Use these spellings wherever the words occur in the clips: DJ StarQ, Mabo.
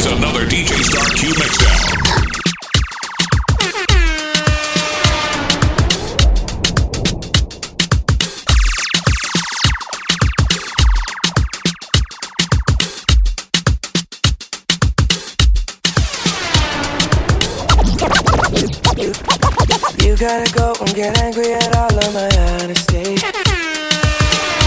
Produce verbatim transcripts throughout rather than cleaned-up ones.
is another D J StarQ mixdown. You gotta go and get angry at all of my honesty.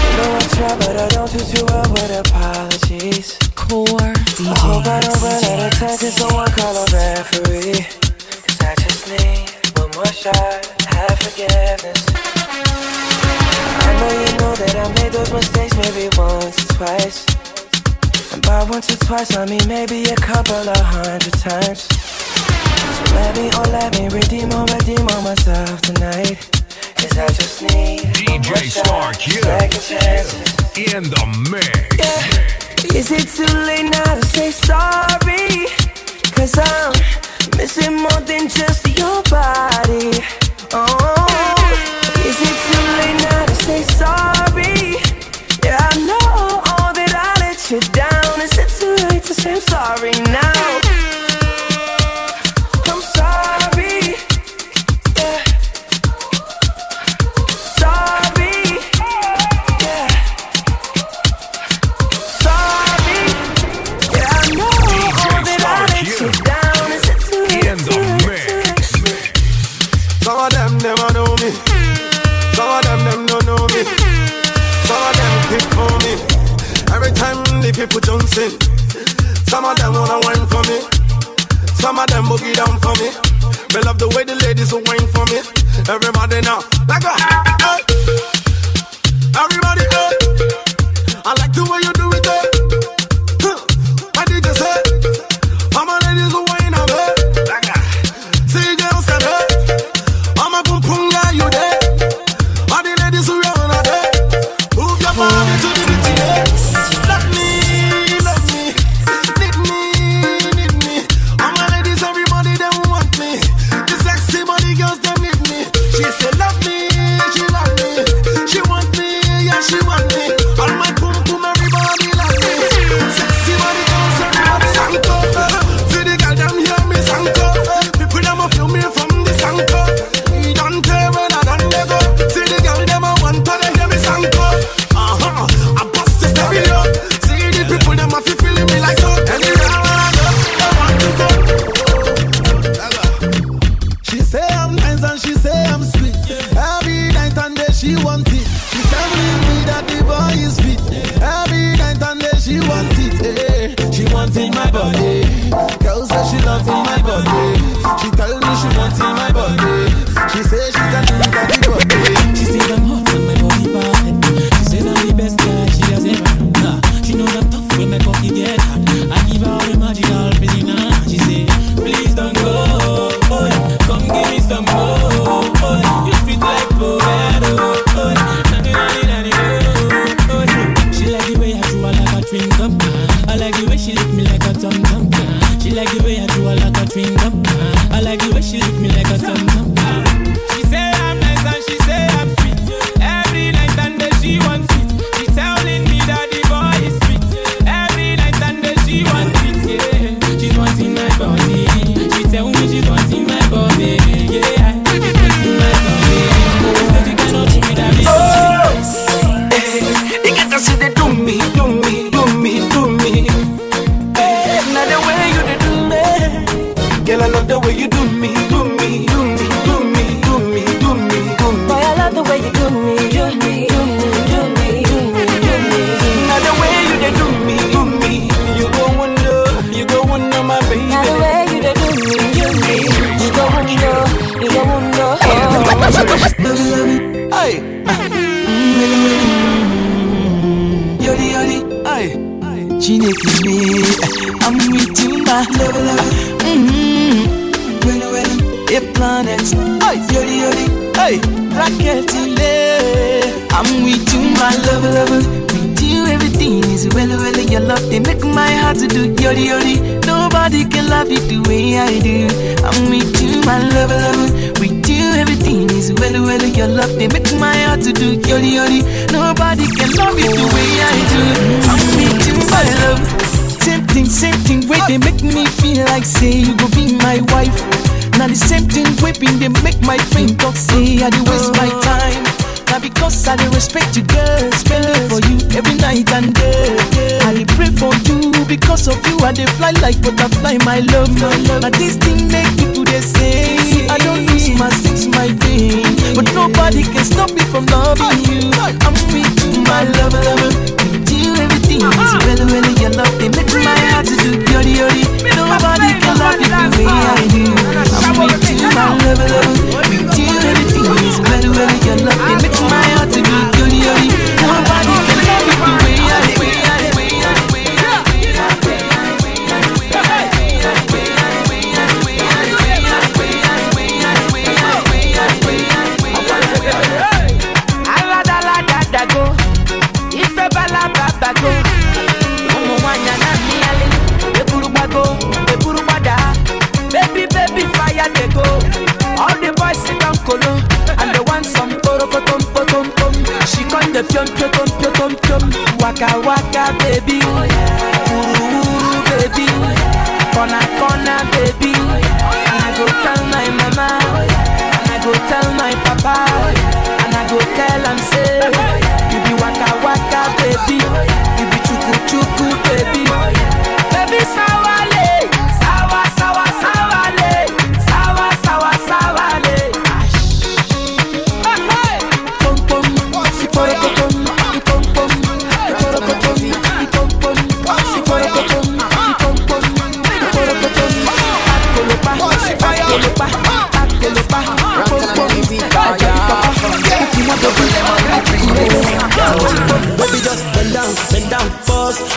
You know I try, but I don't do too well with apologies. Core D J. I hope I don't run out of time, cause someone call a referee. Cause I just need one more shot, have forgiveness. I know you know that I made those mistakes maybe once or twice. And by once or twice, I mean maybe a couple of hundred times. So let me, oh let me redeem, oh redeem on myself tonight. Cause I just need D J StarQ in the mix. Yeah. Is it too late now to say sorry? Cause I'm missing more than just your body. Oh, is it too late now to say sorry? Yeah, I know that I let you down. Is it too late to say I'm sorry now? People dancing. Some of them wanna wine for me. Some of them boogie down for me. They love the way the ladies will wine for me. Everybody now, like a hey. Everybody, hey. I like the way you do it, hey. Huh. What did you say? All my ladies will wine up, hey. Like a see girls and hey. All my pum pum guy, you there? All the ladies who run out, hey. Move your body to the beat, hey. Same thing, same thing, wait. They make me feel like say you go be my wife. Now the same thing whipping, they make my friend talk say I dey waste my time. Now because I dey respect you, girl, spend it for you every night and day. I dey pray for you, because of you I dey fly like butterfly, my love, my love. Now this thing make people dey say I don't lose my sense, my pain, but nobody can stop me from loving you. I'm with you, my love, lover. We do everything so well, well, your love they make my heart to do yori yori. Nobody can love you the way I do. I'm with you, my love, lover. We do everything so well, well, your love they make my heart to do yori yori. Nobody can love you the way I do. The pion pion pion pion pion waka waka baby, oh yeah, ooh baby, oh yeah, corner corner baby, oh yeah, and I go tell my mama, oh yeah, and I go tell my papa, oh yeah, and I go tell him say, oh yeah, you be waka waka baby, oh yeah, you be chuku chuku baby, oh yeah, baby sawale, sawa sawa sawale, sawa sawa sawale.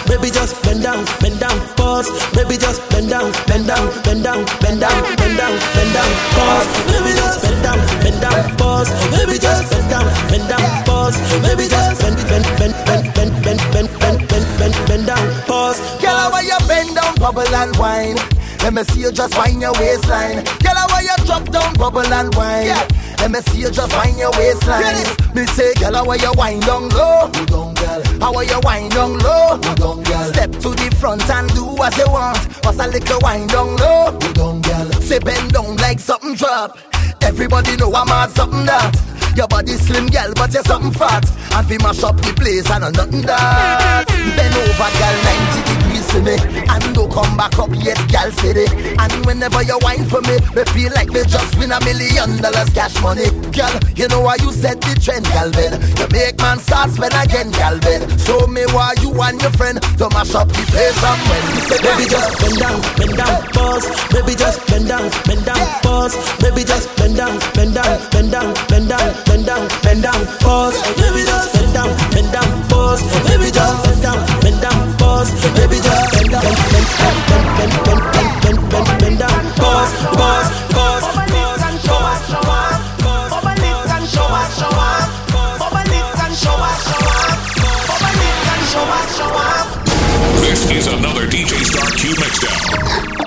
Baby just bend down, bend down first. Baby just bend down, bend down first. Baby just bend down, bend down, bend down, bend down, bend down, bend down first. Baby just bend down, bend down first. Baby just bend down, bend down first. Baby just bend, bend, bend, bend, bend, bend, bend, bend, bend, bend down first. Girl, I want you bend down, bubble and wine. Let me see you just find your waistline. Girl, I want you drop down, bubble and wine. Let me see you just find your waistline. Me say, girl, how are you wind down low? Go down, girl. How are you wind down low? Go down, girl. Step to the front and do what you want. What's a little wind down low? Go down, girl. Say bend down like something drop. Everybody know I'm at something that. Your body slim, girl, but you're something fat. And we mash up the place and I'm nothing that. Bend over, girl, ninety degrees. Me. And don't come back up yet, gal city. And whenever you whine for me, me feel like me just win a million dollars cash money. Gal, you know why you set the trend, gal Ben. You make man start spend again, gal Ben. So me why you and your friend to mash up the place up when you say, baby just bend down, bend down, pause. Baby just bend down, bend down, pause. Baby just bend down, bend down, bend down, bend down, bend down, bend down, pause. Baby just bend down, bend down, pause. Baby just bend down, bend down, pause. Baby just bend down, bend down, bend down, bend down, boss, boss, boss, boss, boss, boss, boss, boss, and show us, show us, boss, and show us, show us, boss, and show us, show us. This is another D J StarQ mixdown.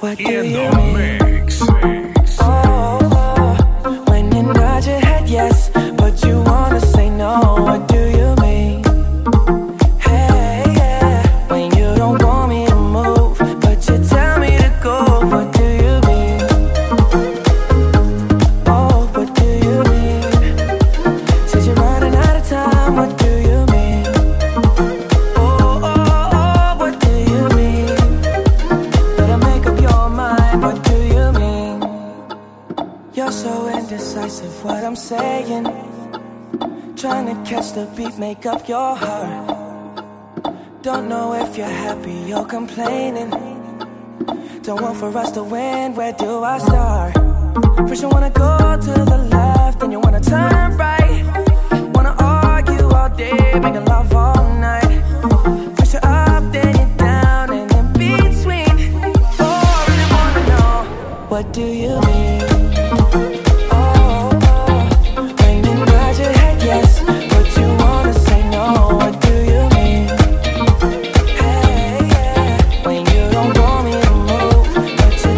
What do in you the mean? Mix. Oh, oh, oh, when you nod your head yes, but you wanna say no. What do you mean? Hey, yeah. When you don't want me to move, but you tell me to go. What do you mean? Oh, what do you mean? Said you're running out of time. What do you mean? Oh, oh, oh, what do you mean? You're so indecisive, what I'm saying. Trying to catch the beat, make up your heart. Don't know if you're happy or complaining. Don't want for us to win, where do I start? First you wanna go to the left, then you wanna turn right. Wanna argue all day, making love all night. First you're up, then you're down, and in between. Oh, I really wanna know, what do you mean? When you don't want me to move, but you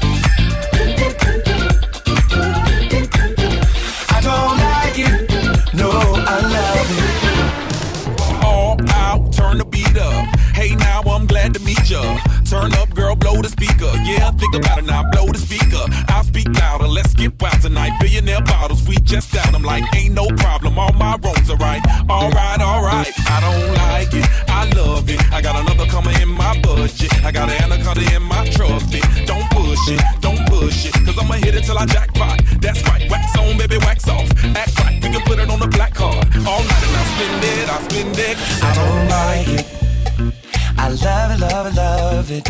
I don't like it. No, I love it. All out, turn the beat up. Hey, now I'm glad to meet ya. Turn up, girl, blow the speaker. Yeah, think about it now, blow the speaker. I'll speak louder, let's skip out tonight. Billionaire bottles, we just down. I'm like, ain't no problem, all my roads are right. All right, all right. I don't like it, I love it. I got another coming in my budget. I got an anaconda in my trophy. Don't push it, don't push it. Cause I'ma hit it till I jackpot. That's right, wax on, baby, wax off. Act right, we can put it on the black card. All night and I'll spend it, I'll spend it. I don't like it. I love it, love it, love it,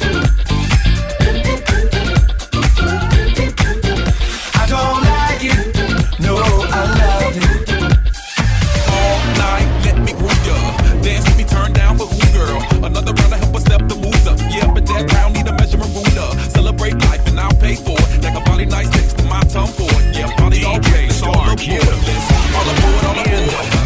I don't like it, no, I love it. Another round to help us step the moves up. Yeah, but that round need a measurement ruler. Celebrate life and I'll pay for it. Like a body nice next to my tongue for it. Yeah, body all okay, it's all aboard. All aboard, all aboard.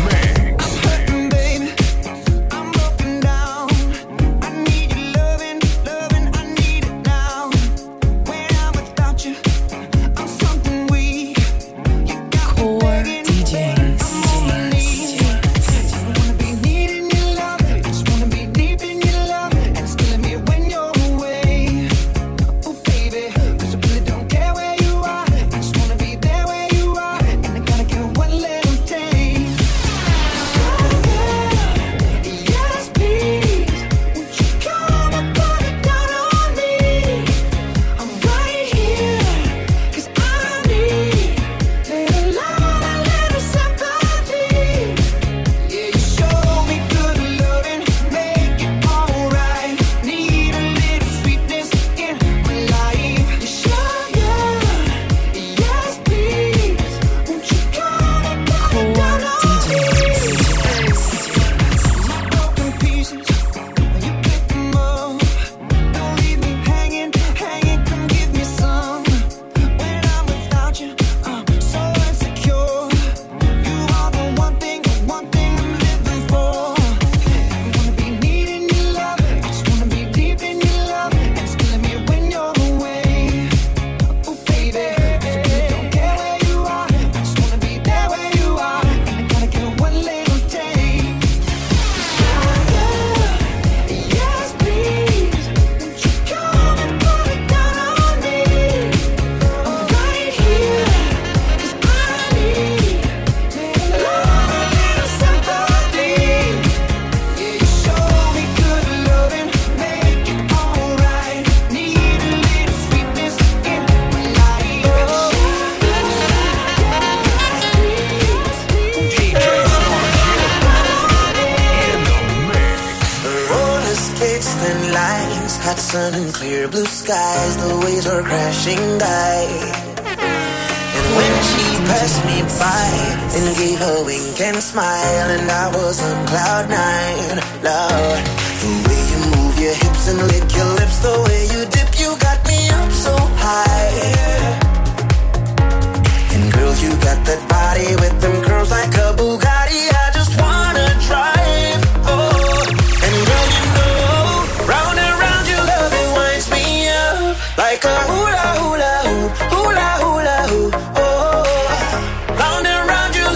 Round and round your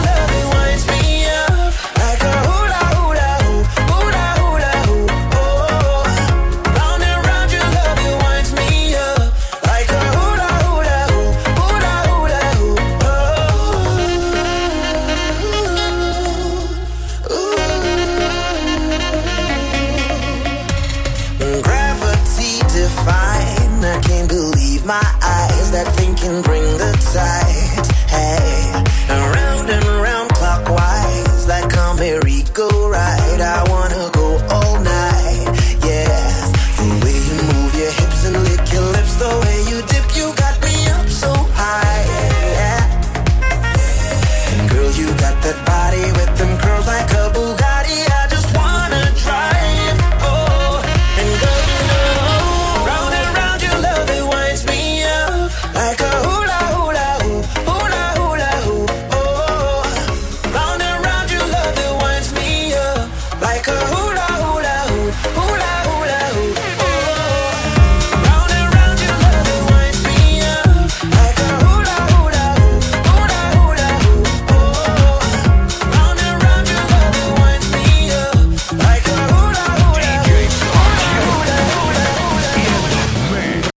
love, it winds thinking, bring the tide. Hey.